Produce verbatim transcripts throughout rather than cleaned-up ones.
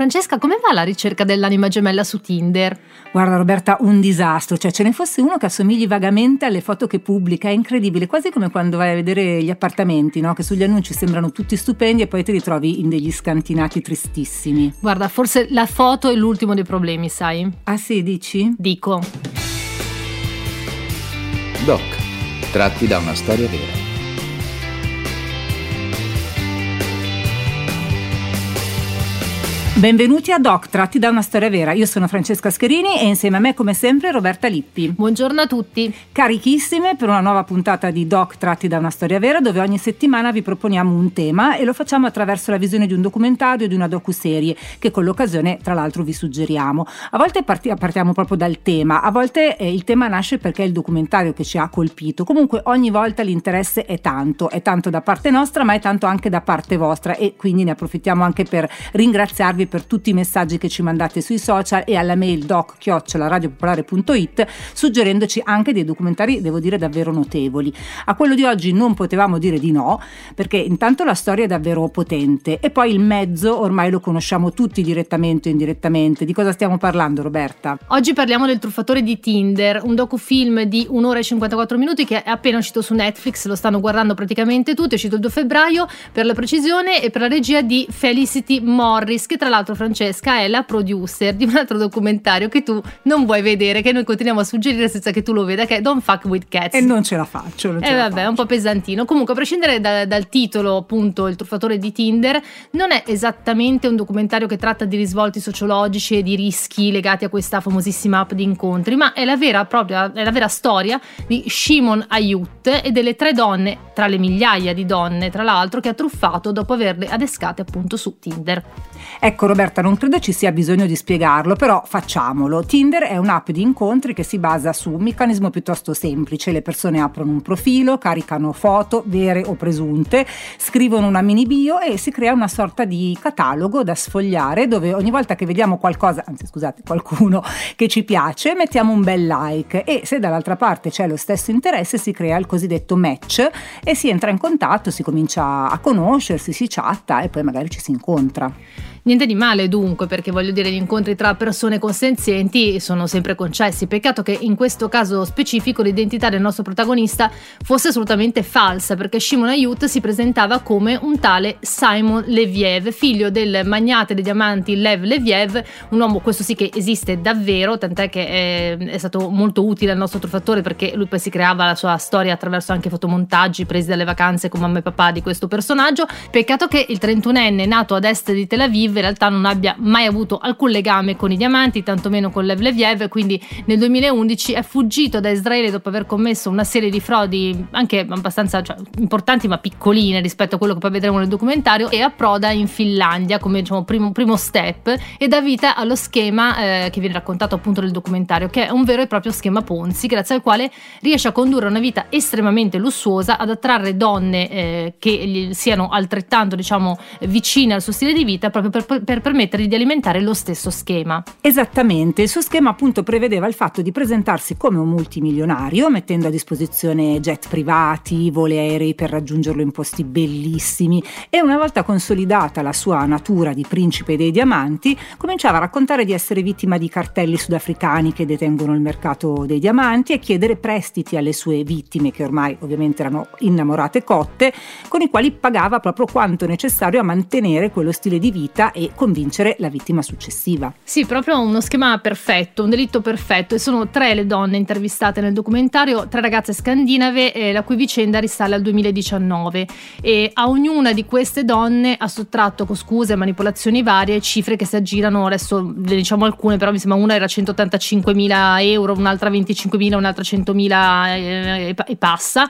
Francesca, come va la ricerca dell'anima gemella su Tinder? Guarda Roberta, un disastro, cioè ce ne fosse uno che assomigli vagamente alle foto che pubblica, è incredibile, quasi come quando vai a vedere gli appartamenti, no? Che sugli annunci sembrano tutti stupendi e poi ti ritrovi in degli scantinati tristissimi. Guarda, forse la foto è l'ultimo dei problemi, sai? Ah sì, dici? Dico. Doc, tratti da una storia vera. Benvenuti a Doc, tratti da una storia vera. Io sono Francesca Scherini e insieme a me come sempre Roberta Lippi. Buongiorno a tutti. Carichissime per una nuova puntata di Doc, tratti da una storia vera, dove ogni settimana vi proponiamo un tema e lo facciamo attraverso la visione di un documentario o di una docuserie che con l'occasione tra l'altro vi suggeriamo. A volte parti- partiamo proprio dal tema, a volte eh, il tema nasce perché è il documentario che ci ha colpito. Comunque ogni volta l'interesse è tanto, è tanto da parte nostra ma è tanto anche da parte vostra, e quindi ne approfittiamo anche per ringraziarvi per tutti i messaggi che ci mandate sui social e alla mail doc chiocciola radio popolare punto it, suggerendoci anche dei documentari, devo dire, davvero notevoli. A quello di oggi non potevamo dire di no, perché intanto la storia è davvero potente e poi il mezzo ormai lo conosciamo tutti direttamente o indirettamente. Di cosa stiamo parlando, Roberta? Oggi parliamo del truffatore di Tinder, un docufilm di un'ora e cinquantaquattro minuti che è appena uscito su Netflix, lo stanno guardando praticamente tutti, è uscito il due febbraio per la precisione, e per la regia di Felicity Morris, che tra l'altro Francesca è la producer di un altro documentario che tu non vuoi vedere, che noi continuiamo a suggerire senza che tu lo veda, che è Don't Fuck With Cats. E non ce la faccio. E eh vabbè, faccio. È un po' pesantino. Comunque, a prescindere da, dal titolo, appunto, Il truffatore di Tinder, non è esattamente un documentario che tratta di risvolti sociologici e di rischi legati a questa famosissima app di incontri, ma è la vera propria, è la vera storia di Shimon Hayut e delle tre donne, tra le migliaia di donne, tra l'altro, che ha truffato dopo averle adescate appunto su Tinder. Ecco Roberta, non credo ci sia bisogno di spiegarlo, però facciamolo. Tinder è un'app di incontri che si basa su un meccanismo piuttosto semplice. Le persone aprono un profilo, caricano foto, vere o presunte, scrivono una mini bio e si crea una sorta di catalogo da sfogliare, dove ogni volta che vediamo qualcosa, anzi scusate, qualcuno che ci piace, mettiamo un bel like, e se dall'altra parte c'è lo stesso interesse si crea il cosiddetto match e si entra in contatto, si comincia a conoscersi, si chatta e poi magari ci si incontra. Niente di male dunque, perché voglio dire, gli incontri tra persone consenzienti sono sempre concessi. Peccato che in questo caso specifico l'identità del nostro protagonista fosse assolutamente falsa, perché Shimon Hayut si presentava come un tale Simon Leviev, figlio del magnate dei diamanti Lev Leviev, un uomo, questo sì, che esiste davvero, tant'è che è, è stato molto utile al nostro truffatore, perché lui poi si creava la sua storia attraverso anche fotomontaggi presi dalle vacanze con mamma e papà di questo personaggio. Peccato che il trentunenne nato ad est di Tel Aviv in realtà non abbia mai avuto alcun legame con i diamanti, tantomeno con Lev Leviev. Quindi nel duemilaundici è fuggito da Israele dopo aver commesso una serie di frodi anche abbastanza, cioè, importanti ma piccoline rispetto a quello che poi vedremo nel documentario, e approda in Finlandia come, diciamo, primo, primo step, e dà vita allo schema eh, che viene raccontato appunto nel documentario, che è un vero e proprio schema Ponzi, grazie al quale riesce a condurre una vita estremamente lussuosa, ad attrarre donne eh, che gli siano altrettanto, diciamo, vicine al suo stile di vita, proprio per per permettergli di alimentare lo stesso schema. Esattamente, il suo schema appunto prevedeva il fatto di presentarsi come un multimilionario, mettendo a disposizione jet privati, voli aerei per raggiungerlo in posti bellissimi, e una volta consolidata la sua natura di principe dei diamanti, cominciava a raccontare di essere vittima di cartelli sudafricani che detengono il mercato dei diamanti, e chiedere prestiti alle sue vittime, che ormai ovviamente erano innamorate cotte, con i quali pagava proprio quanto necessario a mantenere quello stile di vita e convincere la vittima successiva. Sì, proprio uno schema perfetto, un delitto perfetto. E sono tre le donne intervistate nel documentario, tre ragazze scandinave, eh, la cui vicenda risale al duemiladiciannove, e a ognuna di queste donne ha sottratto con scuse e manipolazioni varie cifre che si aggirano, adesso le diciamo alcune, però mi sembra una era centottantacinquemila euro, un'altra venticinquemila, un'altra centomila eh, e passa.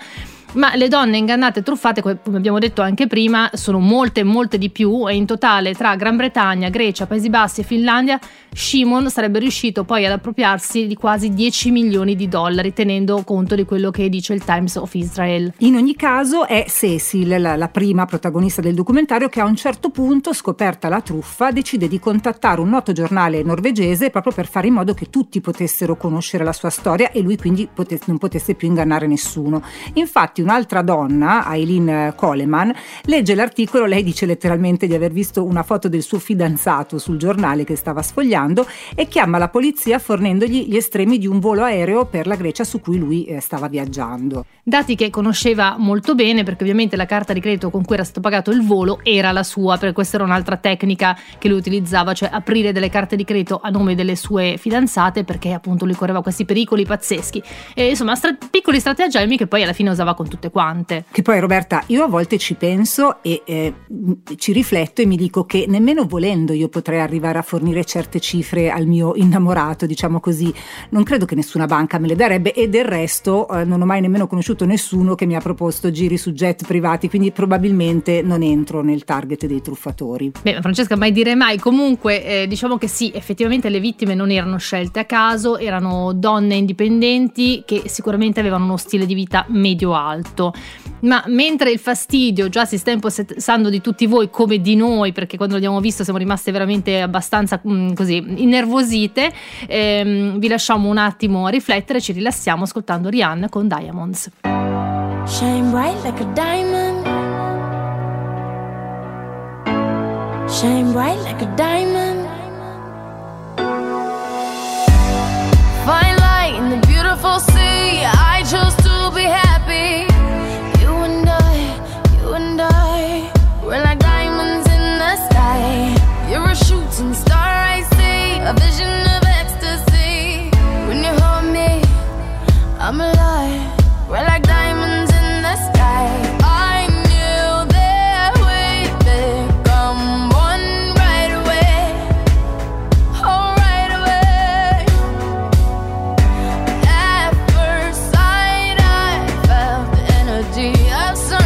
Ma le donne ingannate e truffate, come abbiamo detto anche prima, sono molte molte di più, e in totale tra Gran Bretagna, Grecia, Paesi Bassi e Finlandia Shimon sarebbe riuscito poi ad appropriarsi di quasi dieci milioni di dollari, tenendo conto di quello che dice il Times of Israel. In ogni caso è Cecil, la, la prima protagonista del documentario, che a un certo punto, scoperta la truffa, decide di contattare un noto giornale norvegese proprio per fare in modo che tutti potessero conoscere la sua storia e lui quindi potesse, non potesse più ingannare nessuno. Infatti infatti un'altra donna, Aileen Coleman, legge l'articolo, lei dice letteralmente di aver visto una foto del suo fidanzato sul giornale che stava sfogliando e chiama la polizia fornendogli gli estremi di un volo aereo per la Grecia su cui lui eh, stava viaggiando. Dati che conosceva molto bene, perché ovviamente la carta di credito con cui era stato pagato il volo era la sua, perché questa era un'altra tecnica che lui utilizzava, cioè aprire delle carte di credito a nome delle sue fidanzate, perché appunto lui correva questi pericoli pazzeschi. E insomma, stra- piccoli stratagemmi che poi alla fine usava con tutte quante. Che poi, Roberta, io a volte ci penso e eh, ci rifletto e mi dico che nemmeno volendo io potrei arrivare a fornire certe cifre al mio innamorato, diciamo così. Non credo che nessuna banca me le darebbe, e del resto eh, non ho mai nemmeno conosciuto nessuno che mi ha proposto giri su jet privati, quindi probabilmente non entro nel target dei truffatori. Beh, ma Francesca, mai dire mai. Comunque eh, diciamo che sì, effettivamente le vittime non erano scelte a caso, erano donne indipendenti che sicuramente avevano uno stile di vita medio-alto. Ma mentre il fastidio già si sta impossessando di tutti voi come di noi, perché quando l'abbiamo visto siamo rimaste veramente abbastanza mh, così innervosite, ehm, vi lasciamo un attimo a riflettere, ci rilassiamo ascoltando Rihanna con Diamonds. Shine bright like a diamond, shine bright like a diamond, fine light in the beautiful sea, I chose to be happy. You and I, you and I, we're like diamonds in the sky. You're a shooting star, I see a vision of ecstasy. When you hold me, I'm alive. We're like diamonds in the sky. I knew that we could come one right away. Oh, right away. At first sight I felt the energy of sunrise.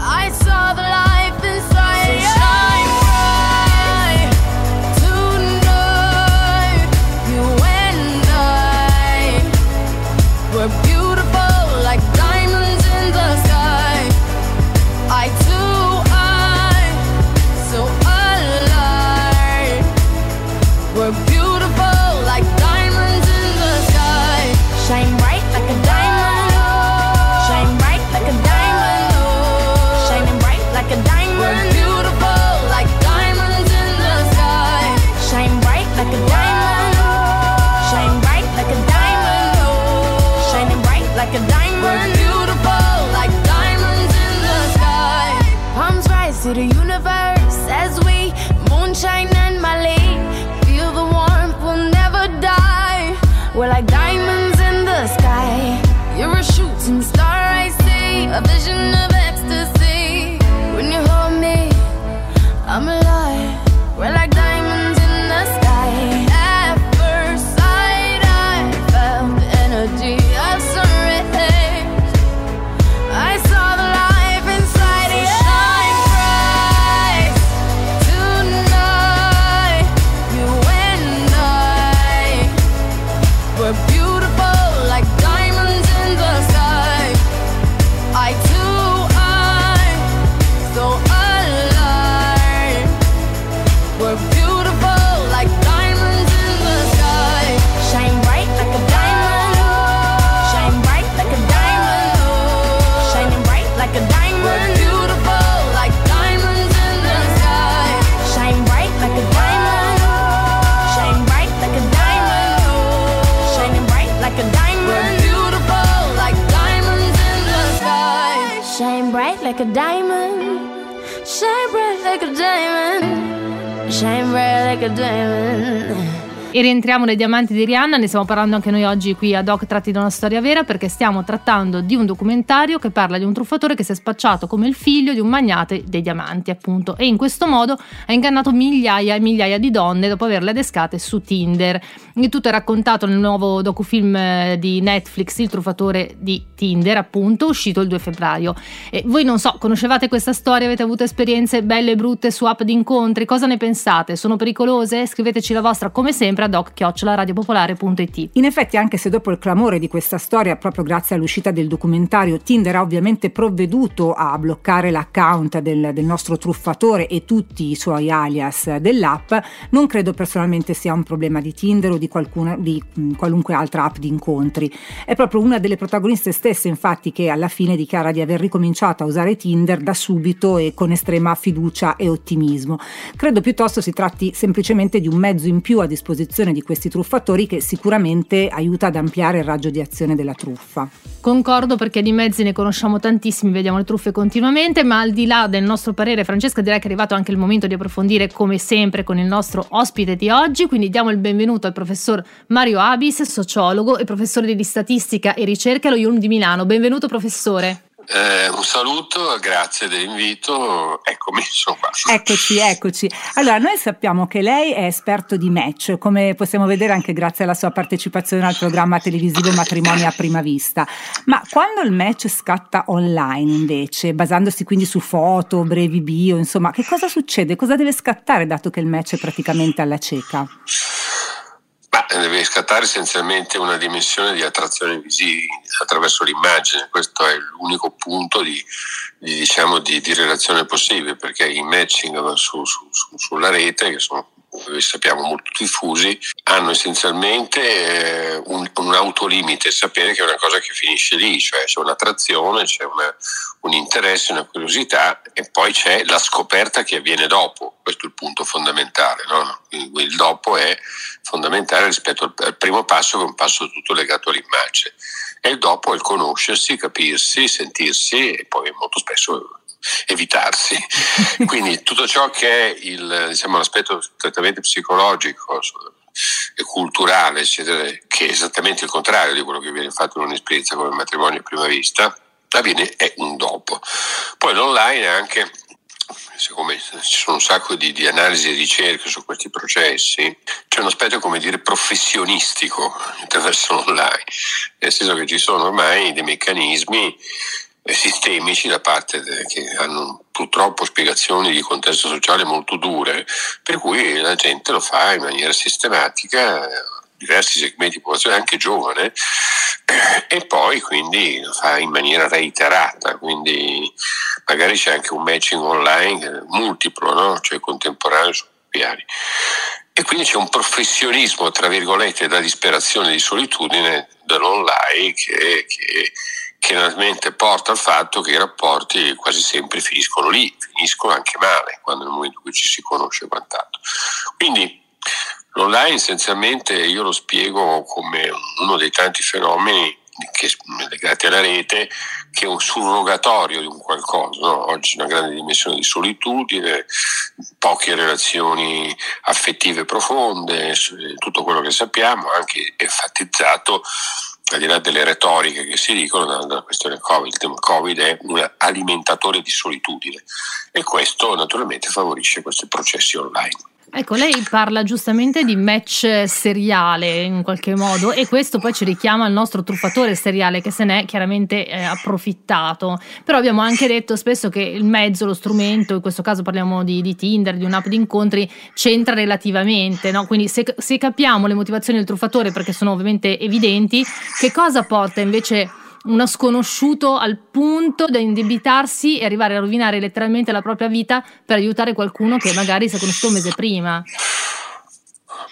I saw the life inside. So shine bright tonight. You and I, we're beautiful like diamonds in the sky. Eye to eye, so alive. We're beautiful like diamonds in the sky. Shine bright like a diamond. Shine bright like a diamond. Shining bright like a diamond. We're beautiful like diamonds in the sky. Shine bright like a diamond. Shine bright like a diamond. Shining bright like a diamond. We're beautiful like diamonds in the sky. Palms rise to the universe as we moonshine and Mali. Feel the warmth, we'll never die. We're like diamonds in the sky. You're a shooting star, I see a vision of ecstasy. When you hold me, I'm alive. We're like diamonds in the sky. At first sight, I felt the energy of sunrise. I saw the life inside you. Shine bright tonight. You and I, we're beautiful like diamonds in the sky. Eye to eye, so alive. We're beautiful like diamonds in the sky. Shine bright like a diamond. Shine bright like a diamond. Shining bright like a diamond. We're beautiful like diamonds in the sky. Shine bright like a diamond. Shine bright like a diamond. Shining bright like a diamond. We're beautiful like diamonds in the sky. Shine bright like a diamond. Shine bright like a diamond. Shine bright like a diamond. E rientriamo nei diamanti di Rihanna, ne stiamo parlando anche noi oggi qui a Doc tratti da una storia vera, perché stiamo trattando di un documentario che parla di un truffatore che si è spacciato come il figlio di un magnate dei diamanti, appunto, e in questo modo ha ingannato migliaia e migliaia di donne dopo averle adescate su Tinder. E tutto è raccontato nel nuovo docufilm di Netflix, Il truffatore di Tinder, appunto, uscito il due febbraio. E voi, non so, conoscevate questa storia? Avete avuto esperienze belle e brutte su app di incontri? Cosa ne pensate? Sono pericolose? Scriveteci la vostra, come sempre, sempre ad hoc chiocciola radiopopolare punto it. In effetti, anche se dopo il clamore di questa storia, proprio grazie all'uscita del documentario, Tinder ha ovviamente provveduto a bloccare l'account del, del nostro truffatore e tutti i suoi alias dell'app, non credo personalmente sia un problema di Tinder o di, qualcuna, di qualunque altra app di incontri. È proprio una delle protagoniste stesse, infatti, che alla fine dichiara di aver ricominciato a usare Tinder da subito e con estrema fiducia e ottimismo. Credo piuttosto si tratti semplicemente di un mezzo in più a disposizione di questi truffatori, che sicuramente aiuta ad ampliare il raggio di azione della truffa. Concordo, perché di mezzi ne conosciamo tantissimi, vediamo le truffe continuamente, ma al di là del nostro parere, Francesca, direi che è arrivato anche il momento di approfondire, come sempre, con il nostro ospite di oggi. Quindi diamo il benvenuto al professor Mario Abis, sociologo e professore di statistica e ricerca allo I U L M di Milano. Benvenuto, professore. Eh, un saluto, grazie dell'invito, eccomi insomma. Eccoci, eccoci. Allora, noi sappiamo che lei è esperto di match, come possiamo vedere anche grazie alla sua partecipazione al programma televisivo Matrimonio a Prima Vista. Ma quando il match scatta online invece, basandosi quindi su foto, brevi bio, insomma, che cosa succede? Cosa deve scattare, dato che il match è praticamente alla cieca? Ma deve scattare essenzialmente una dimensione di attrazione visiva attraverso l'immagine. Questo è l'unico punto di, di, diciamo, di, di relazione possibile, perché i matching su, su, su, sulla rete, che sono, come sappiamo, molto diffusi, hanno essenzialmente eh, un, un autolimite. Sapere che è una cosa che finisce lì, cioè c'è un'attrazione, c'è una, un interesse, una curiosità, e poi c'è la scoperta che avviene dopo. Questo è il punto fondamentale, no? Il, il dopo è fondamentale rispetto al, al primo passo, che è un passo tutto legato all'immagine, e il dopo è il conoscersi, capirsi, sentirsi e poi molto spesso evitarsi. Quindi tutto ciò che è il, diciamo, l'aspetto strettamente psicologico e culturale, eccetera, che è esattamente il contrario di quello che viene fatto in un'esperienza come il matrimonio a prima vista, avviene, è un dopo. Poi l'online è anche, siccome ci sono un sacco di, di analisi e ricerche su questi processi, c'è un aspetto, come dire, professionistico attraverso l'online, nel senso che ci sono ormai dei meccanismi sistemici da parte de, che hanno purtroppo spiegazioni di contesto sociale molto dure, per cui la gente lo fa in maniera sistematica, diversi segmenti di popolazione, anche giovane, e poi quindi lo fa in maniera reiterata. Quindi magari c'è anche un matching online multiplo, no? Cioè contemporaneo su piani, e quindi c'è un professionismo, tra virgolette, da disperazione e di solitudine dell'online che, che che naturalmente porta al fatto che i rapporti quasi sempre finiscono lì, finiscono anche male, quando nel momento in cui ci si conosce e quant'altro. Quindi l'online essenzialmente io lo spiego come uno dei tanti fenomeni che, legati alla rete, che è un surrogatorio di un qualcosa, no? Oggi una grande dimensione di solitudine, poche relazioni affettive profonde, tutto quello che sappiamo, anche enfatizzato, al di là delle retoriche che si dicono, la questione Covid, il tema Covid è un alimentatore di solitudine, e questo naturalmente favorisce questi processi online. Ecco, lei parla giustamente di match seriale in qualche modo, e questo poi ci richiama al nostro truffatore seriale, che se n'è chiaramente eh, approfittato. Però abbiamo anche detto spesso che il mezzo, lo strumento, in questo caso parliamo di, di Tinder, di un'app di incontri, c'entra relativamente, no? Quindi se, se capiamo le motivazioni del truffatore, perché sono ovviamente evidenti, che cosa porta invece uno sconosciuto al punto da indebitarsi e arrivare a rovinare letteralmente la propria vita per aiutare qualcuno che magari si è conosciuto un mese prima?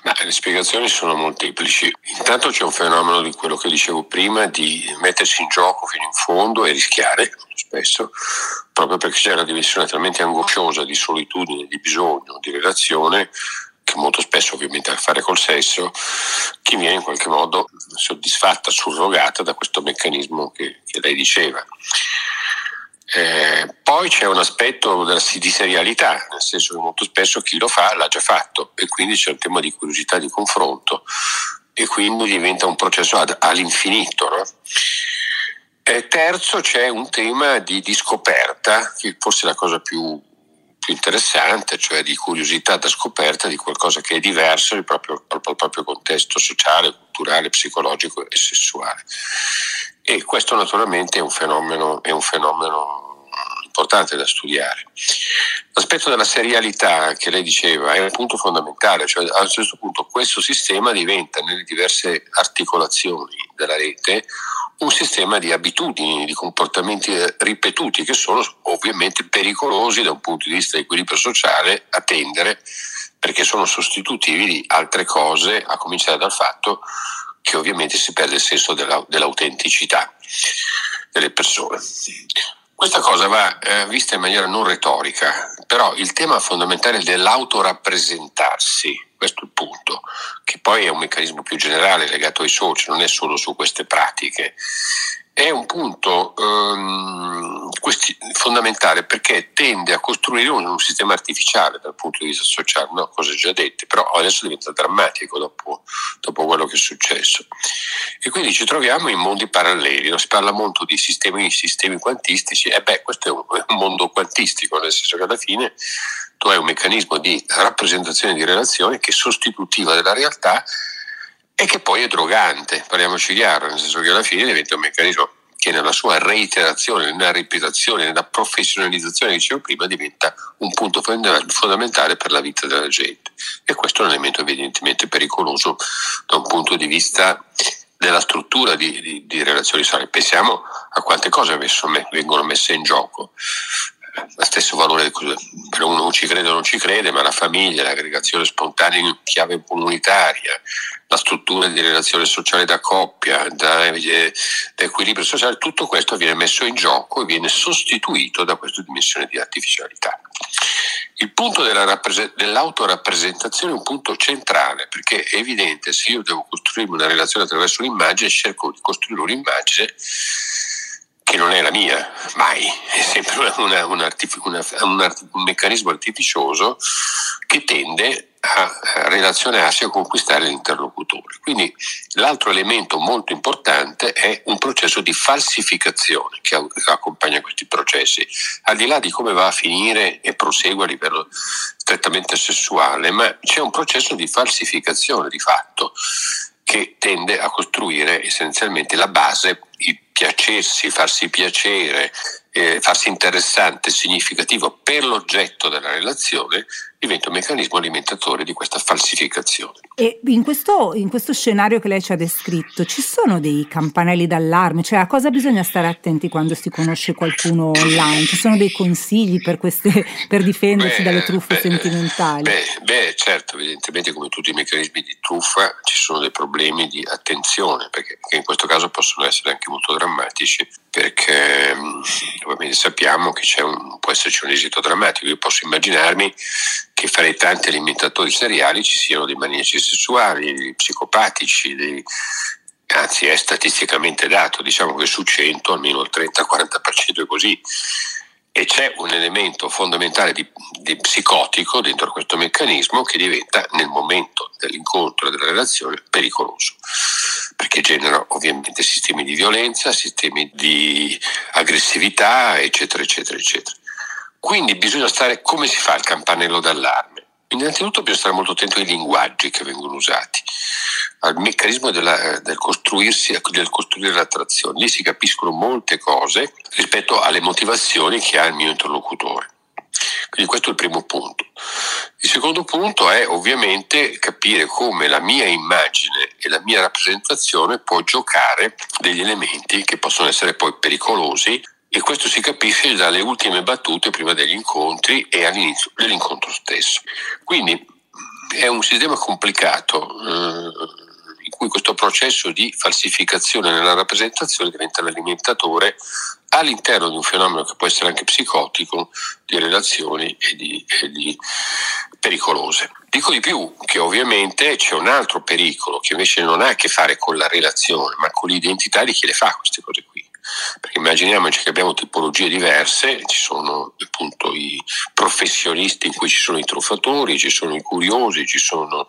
Ma le spiegazioni sono molteplici. Intanto c'è un fenomeno di quello che dicevo prima, di mettersi in gioco fino in fondo e rischiare spesso, proprio perché c'è una dimensione talmente angosciosa di solitudine, di bisogno, di relazione, che molto spesso ovviamente ha a che fare col sesso, che viene in qualche modo soddisfatta, surrogata da questo meccanismo che, che lei diceva. Eh, poi c'è un aspetto della, di serialità, nel senso che molto spesso chi lo fa l'ha già fatto, e quindi c'è un tema di curiosità, di confronto, e quindi diventa un processo ad, all'infinito, no? Eh, terzo, c'è un tema di, di scoperta, che forse è la cosa più interessante, cioè di curiosità da scoperta di qualcosa che è diverso dal proprio, proprio contesto sociale, culturale, psicologico e sessuale. E questo naturalmente è un fenomeno, è un fenomeno importante da studiare. L'aspetto della serialità che lei diceva è un punto fondamentale, cioè a un certo punto questo sistema diventa, nelle diverse articolazioni della rete, un sistema di abitudini, di comportamenti ripetuti che sono ovviamente pericolosi da un punto di vista di equilibrio sociale a tendere, perché sono sostitutivi di altre cose, a cominciare dal fatto che ovviamente si perde il senso della, dell'autenticità delle persone. Questa cosa va eh, vista in maniera non retorica, però il tema fondamentale dell'autorappresentarsi, questo è il punto, che poi è un meccanismo più generale legato ai social, non è solo su queste pratiche, è un punto ehm, questi, fondamentale, perché tende a costruire un, un sistema artificiale dal punto di vista sociale, no? Cose già dette, però adesso diventa drammatico dopo, dopo quello che è successo. E quindi ci troviamo in mondi paralleli, no? Si parla molto di sistemi, sistemi quantistici, e beh, questo è un, è un mondo quantistico, nel senso che alla fine tu hai un meccanismo di rappresentazione di relazioni che è sostitutiva della realtà e che poi è drogante, parliamoci chiaro, nel senso che alla fine diventa un meccanismo che nella sua reiterazione, nella ripetizione, nella professionalizzazione che dicevo prima, diventa un punto fondamentale per la vita della gente. E questo è un elemento evidentemente pericoloso da un punto di vista della struttura di, di, di relazioni sane. Pensiamo a quante cose vengono messe in gioco. Lo stesso valore, per uno non ci crede o non ci crede, ma la famiglia, l'aggregazione spontanea in chiave comunitaria, la struttura di relazione sociale da coppia, da, eh, da equilibrio sociale, tutto questo viene messo in gioco e viene sostituito da questa dimensione di artificialità. Il punto della rapprese- dell'autorappresentazione è un punto centrale, perché è evidente, se io devo costruirmi una relazione attraverso un'immagine, cerco di costruire un'immagine che non è la mia, mai, è sempre una, una, un, artific- una, un, un meccanismo artificioso che tende a relazionarsi e a conquistare l'interlocutore. Quindi l'altro elemento molto importante è un processo di falsificazione che accompagna questi processi, al di là di come va a finire e prosegue a livello strettamente sessuale, ma c'è un processo di falsificazione di fatto che tende a costruire essenzialmente la base, il piacersi, farsi piacere, eh, farsi interessante, significativo per l'oggetto della relazione, diventa un meccanismo alimentatore di questa falsificazione. E in questo, in questo scenario che lei ci ha descritto, ci sono dei campanelli d'allarme? Cioè, a cosa bisogna stare attenti quando si conosce qualcuno online? Ci sono dei consigli per, queste, per difendersi beh, dalle truffe beh, sentimentali? Beh, beh, certo, evidentemente come tutti i meccanismi di truffa ci sono dei problemi di attenzione, perché che in questo caso possono essere anche molto drammatici, perché um, ovviamente sappiamo che c'è un, può esserci un esito drammatico. Io posso immaginarmi che fra i tanti alimentatori seriali ci siano dei maniaci sessuali, dei psicopatici, dei, anzi è statisticamente dato, diciamo che su cento almeno il trenta quaranta per cento è così, e c'è un elemento fondamentale di, di psicotico dentro questo meccanismo che diventa nel momento dell'incontro e della relazione pericoloso, perché genera ovviamente sistemi di violenza, sistemi di aggressività, eccetera eccetera eccetera. Quindi bisogna stare, come si fa il campanello d'allarme? Innanzitutto bisogna stare molto attento ai linguaggi che vengono usati, al meccanismo della, del costruirsi, del costruire l'attrazione. Lì si capiscono molte cose rispetto alle motivazioni che ha il mio interlocutore. Quindi questo è il primo punto. Il secondo punto è ovviamente capire come la mia immagine e la mia rappresentazione può giocare degli elementi che possono essere poi pericolosi. E questo si capisce dalle ultime battute prima degli incontri e all'inizio dell'incontro stesso. Quindi è un sistema complicato eh, in cui questo processo di falsificazione nella rappresentazione diventa l'alimentatore all'interno di un fenomeno che può essere anche psicotico, di relazioni e di, e di pericolose. Dico di più che ovviamente c'è un altro pericolo che invece non ha a che fare con la relazione, ma con l'identità di chi le fa queste cose qui. Perché immaginiamoci che abbiamo tipologie diverse, ci sono appunto i professionisti in cui ci sono i truffatori, ci sono i curiosi, ci sono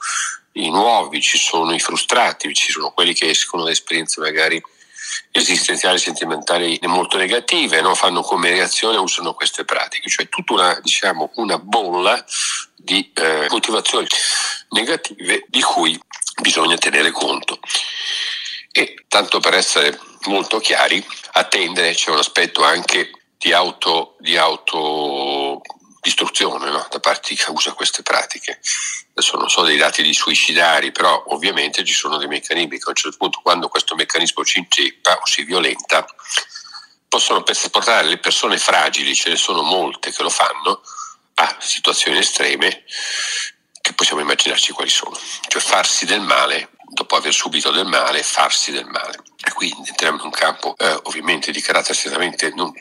i nuovi, ci sono i frustrati, ci sono quelli che escono da esperienze magari esistenziali, sentimentali molto negative, no? Fanno come reazione, usano queste pratiche, cioè tutta una, diciamo, una bolla di eh, motivazioni negative di cui bisogna tenere conto. E tanto per essere molto chiari, a tendere c'è un aspetto anche di auto di auto distruzione, no? Da parte di chi usa queste pratiche. Adesso non so dei dati di suicidari, però ovviamente ci sono dei meccanismi che a un certo punto, quando questo meccanismo ci inceppa o si violenta, possono portare le persone fragili, ce ne sono molte che lo fanno, a situazioni estreme che possiamo immaginarci quali sono, cioè farsi del male dopo aver subito del male, farsi del male. E quindi entriamo in un campo eh, ovviamente di carattere strettamente non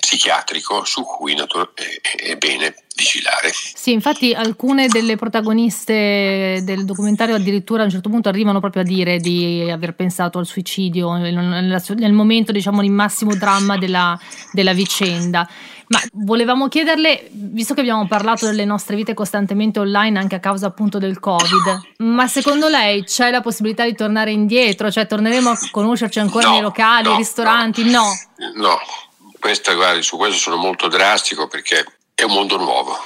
psichiatrico, su cui natura- è, è bene vigilare. Sì, infatti alcune delle protagoniste del documentario addirittura a un certo punto arrivano proprio a dire di aver pensato al suicidio nel momento, diciamo, di massimo dramma della, della vicenda. Ma volevamo chiederle, visto che abbiamo parlato delle nostre vite costantemente online anche a causa appunto del Covid, ma secondo lei c'è la possibilità di tornare indietro? Cioè torneremo a conoscerci ancora no, nei locali, nei no, ristoranti? No, no. Questa, guardi, su questo sono molto drastico, perché è un mondo nuovo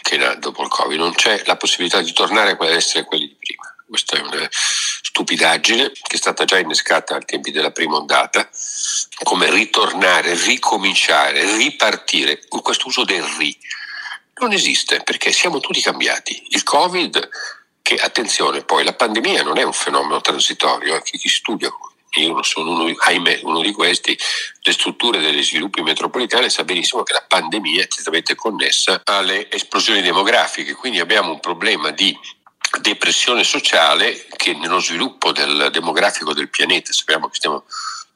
che dopo il Covid non c'è la possibilità di tornare ad essere quelli di prima. Questa è una stupidaggine che è stata già innescata ai tempi della prima ondata, come ritornare, ricominciare, ripartire. Questo uso del ri non esiste, perché siamo tutti cambiati. Il Covid, che attenzione, poi la pandemia non è un fenomeno transitorio, anche chi studia, io non sono uno, ahimè, uno di questi, le strutture degli sviluppi metropolitani sa benissimo che la pandemia è strettamente connessa alle esplosioni demografiche, quindi abbiamo un problema di depressione sociale che nello sviluppo del demografico del pianeta, sappiamo che stiamo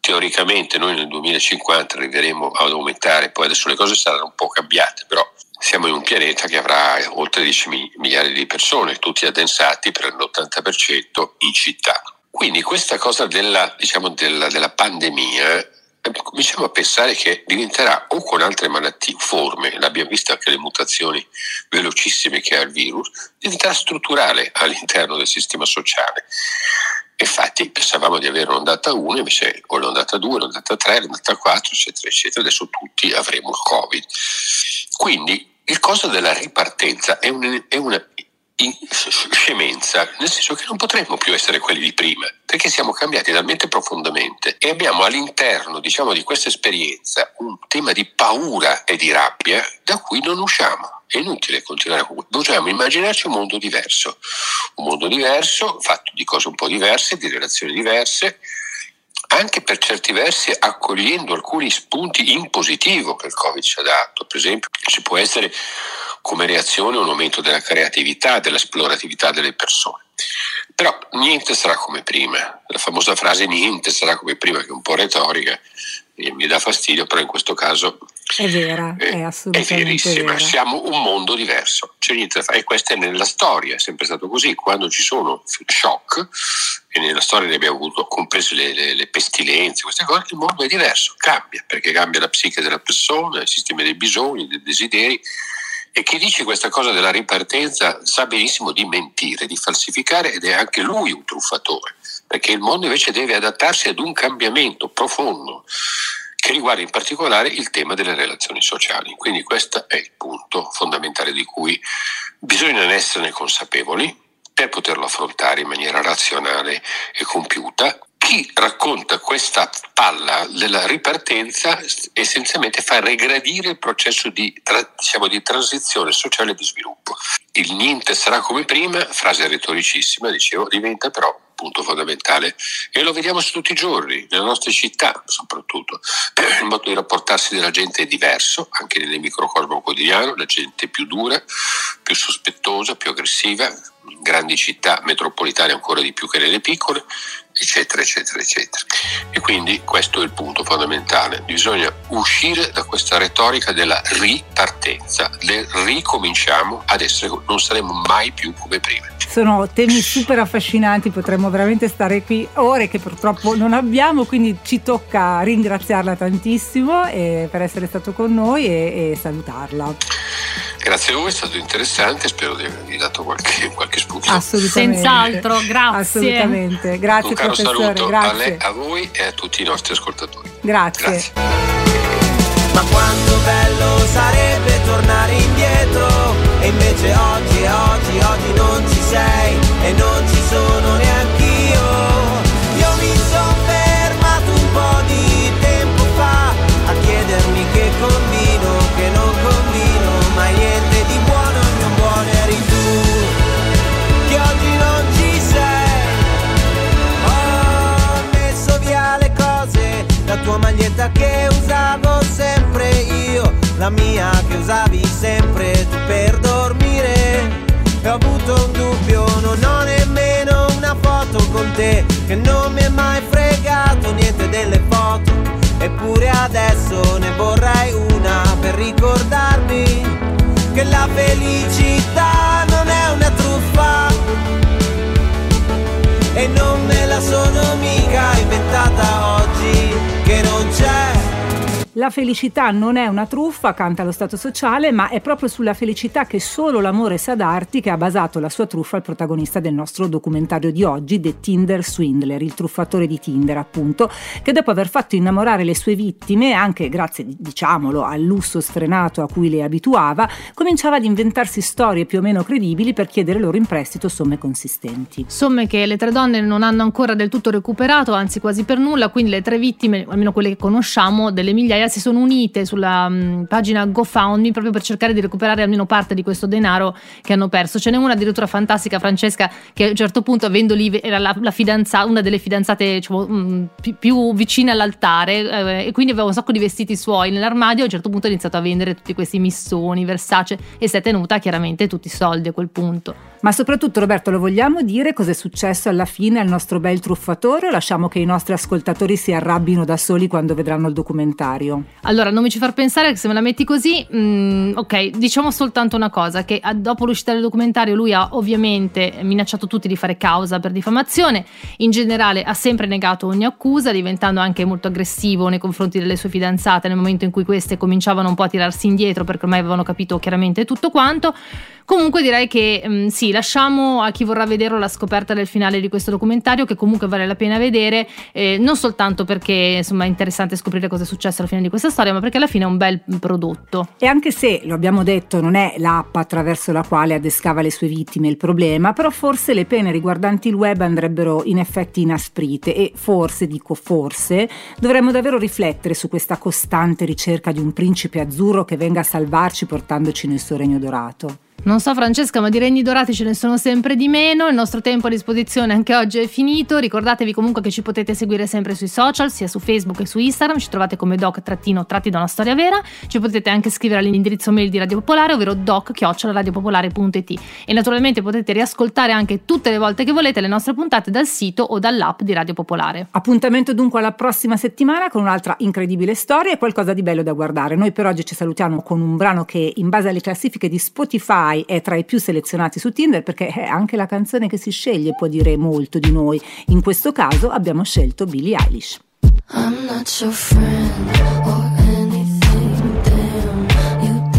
teoricamente noi nel duemilacinquanta arriveremo ad aumentare, poi adesso le cose saranno un po' cambiate, però siamo in un pianeta che avrà oltre dieci miliardi di persone, tutti addensati per l'ottanta per cento in città. Quindi questa cosa della, diciamo, della, della pandemia, cominciamo a pensare che diventerà o con altre malattie, forme, l'abbiamo vista anche le mutazioni velocissime che ha il virus, diventerà strutturale all'interno del sistema sociale. Infatti pensavamo di avere un'ondata uno, invece o l'ondata due, l'ondata tre, l'ondata quattro, eccetera, eccetera, adesso tutti avremo il Covid. Quindi il costo della ripartenza è, un, è una scemenza, nel senso che non potremmo più essere quelli di prima, perché siamo cambiati talmente profondamente e abbiamo all'interno, diciamo, di questa esperienza un tema di paura e di rabbia da cui non usciamo. È inutile continuare con questo, dobbiamo immaginarci un mondo diverso, un mondo diverso fatto di cose un po' diverse, di relazioni diverse, anche per certi versi accogliendo alcuni spunti in positivo che il Covid ci ha dato. Per esempio, ci può essere come reazione un aumento della creatività, dell'esploratività delle persone. Però niente sarà come prima, la famosa frase niente sarà come prima, che è un po' retorica, mi dà fastidio, però in questo caso è vera, è, è assolutamente è verissima. Vera. Siamo un mondo diverso, c'è niente da fare, e questa è nella storia, è sempre stato così. Quando ci sono shock, e nella storia ne abbiamo avuto, comprese le, le, le pestilenze, queste cose, il mondo è diverso, cambia, perché cambia la psiche della persona, il sistema dei bisogni, dei desideri. E chi dice questa cosa della ripartenza sa benissimo di mentire, di falsificare, ed è anche lui un truffatore, perché il mondo invece deve adattarsi ad un cambiamento profondo che riguarda in particolare il tema delle relazioni sociali. Quindi questo è il punto fondamentale di cui bisogna esserne consapevoli per poterlo affrontare in maniera razionale e compiuta. Chi racconta questa palla della ripartenza essenzialmente fa regredire il processo di, diciamo, di transizione sociale e di sviluppo. Il niente sarà come prima, frase retoricissima, dicevo, diventa però un punto fondamentale, e lo vediamo tutti i giorni, nelle nostre città soprattutto. Il modo di rapportarsi della gente è diverso, anche nel microcosmo quotidiano, la gente è più dura, più sospettosa, più aggressiva, in grandi città metropolitane ancora di più che nelle piccole, eccetera, eccetera, eccetera. E quindi questo è il punto fondamentale, bisogna uscire da questa retorica della ripartenza, del ricominciamo ad essere, non saremo mai più come prima. Sono temi super affascinanti, potremmo veramente stare qui ore che purtroppo non abbiamo, quindi ci tocca ringraziarla tantissimo eh, per essere stato con noi e, e salutarla. Grazie a voi, è stato interessante, spero di avervi dato qualche, qualche spunto. Assolutamente. Senz'altro, grazie. Assolutamente. Grazie, un caro saluto a, lei, a voi e a tutti i nostri ascoltatori. Grazie. Grazie. Ma quanto bello sarebbe tornare indietro, e invece oggi, oggi, oggi non ci sei e non ci sono neanch'io. Io mi sono fermato un po' di tempo fa a chiedermi che conviene. la mia che usavi sempre tu per dormire. E ho avuto un dubbio, non ho nemmeno una foto con te, che non mi è mai fregato niente delle foto. Eppure adesso ne vorrei una per ricordarmi che la felicità non è una truffa e non me la sono mica inventata oggi che non c'è. La felicità non è una truffa, canta lo Stato Sociale, ma è proprio sulla felicità che solo l'amore sa darti che ha basato la sua truffa il protagonista del nostro documentario di oggi, The Tinder Swindler, il truffatore di Tinder appunto, che dopo aver fatto innamorare le sue vittime, anche grazie, diciamolo, al lusso sfrenato a cui le abituava, cominciava ad inventarsi storie più o meno credibili per chiedere loro in prestito somme consistenti. Somme che le tre donne non hanno ancora del tutto recuperato, anzi quasi per nulla, quindi le tre vittime, almeno quelle che conosciamo, delle migliaia si sono unite sulla mh, pagina GoFundMe proprio per cercare di recuperare almeno parte di questo denaro che hanno perso. Ce n'è una addirittura fantastica, Francesca, che a un certo punto, avendo lì, era la, la fidanza, una delle fidanzate diciamo, mh, più, più vicina all'altare eh, e quindi aveva un sacco di vestiti suoi nell'armadio. A un certo punto ha iniziato a vendere tutti questi Missoni, Versace, e si è tenuta chiaramente tutti i soldi a quel punto. Ma soprattutto, Roberto, lo vogliamo dire cos'è successo alla fine al nostro bel truffatore o lasciamo che i nostri ascoltatori si arrabbino da soli quando vedranno il documentario? Allora, non mi ci far pensare che se me la metti così, mh, ok, diciamo soltanto una cosa, che dopo l'uscita del documentario lui ha ovviamente minacciato tutti di fare causa per diffamazione, in generale ha sempre negato ogni accusa, diventando anche molto aggressivo nei confronti delle sue fidanzate nel momento in cui queste cominciavano un po' a tirarsi indietro perché ormai avevano capito chiaramente tutto quanto. Comunque direi che mh, sì, lasciamo a chi vorrà vederlo la scoperta del finale di questo documentario, che comunque vale la pena vedere, eh, non soltanto perché insomma è interessante scoprire cosa è successo alla fine di questa storia, ma perché alla fine è un bel prodotto. E anche se, lo abbiamo detto, non è l'app attraverso la quale adescava le sue vittime il problema, però forse le pene riguardanti il web andrebbero in effetti inasprite e forse, dico forse, dovremmo davvero riflettere su questa costante ricerca di un principe azzurro che venga a salvarci portandoci nel suo regno dorato. Non so, Francesca, ma di regni dorati ce ne sono sempre di meno. Il nostro tempo a disposizione anche oggi è finito. Ricordatevi comunque che ci potete seguire sempre sui social, sia su Facebook che su Instagram. Ci trovate come doc trattino tratti da una storia vera. Ci potete anche scrivere all'indirizzo mail di Radio Popolare, ovvero doc chiocciola radio popolare punto it. E naturalmente potete riascoltare anche tutte le volte che volete le nostre puntate dal sito o dall'app di Radio Popolare. Appuntamento dunque alla prossima settimana con un'altra incredibile storia e qualcosa di bello da guardare. Noi per oggi ci salutiamo con un brano che, in base alle classifiche di Spotify, è tra i più selezionati su Tinder, perché anche la canzone che si sceglie può dire molto di noi. In questo caso abbiamo scelto Billie Eilish. I'm not your friend, or-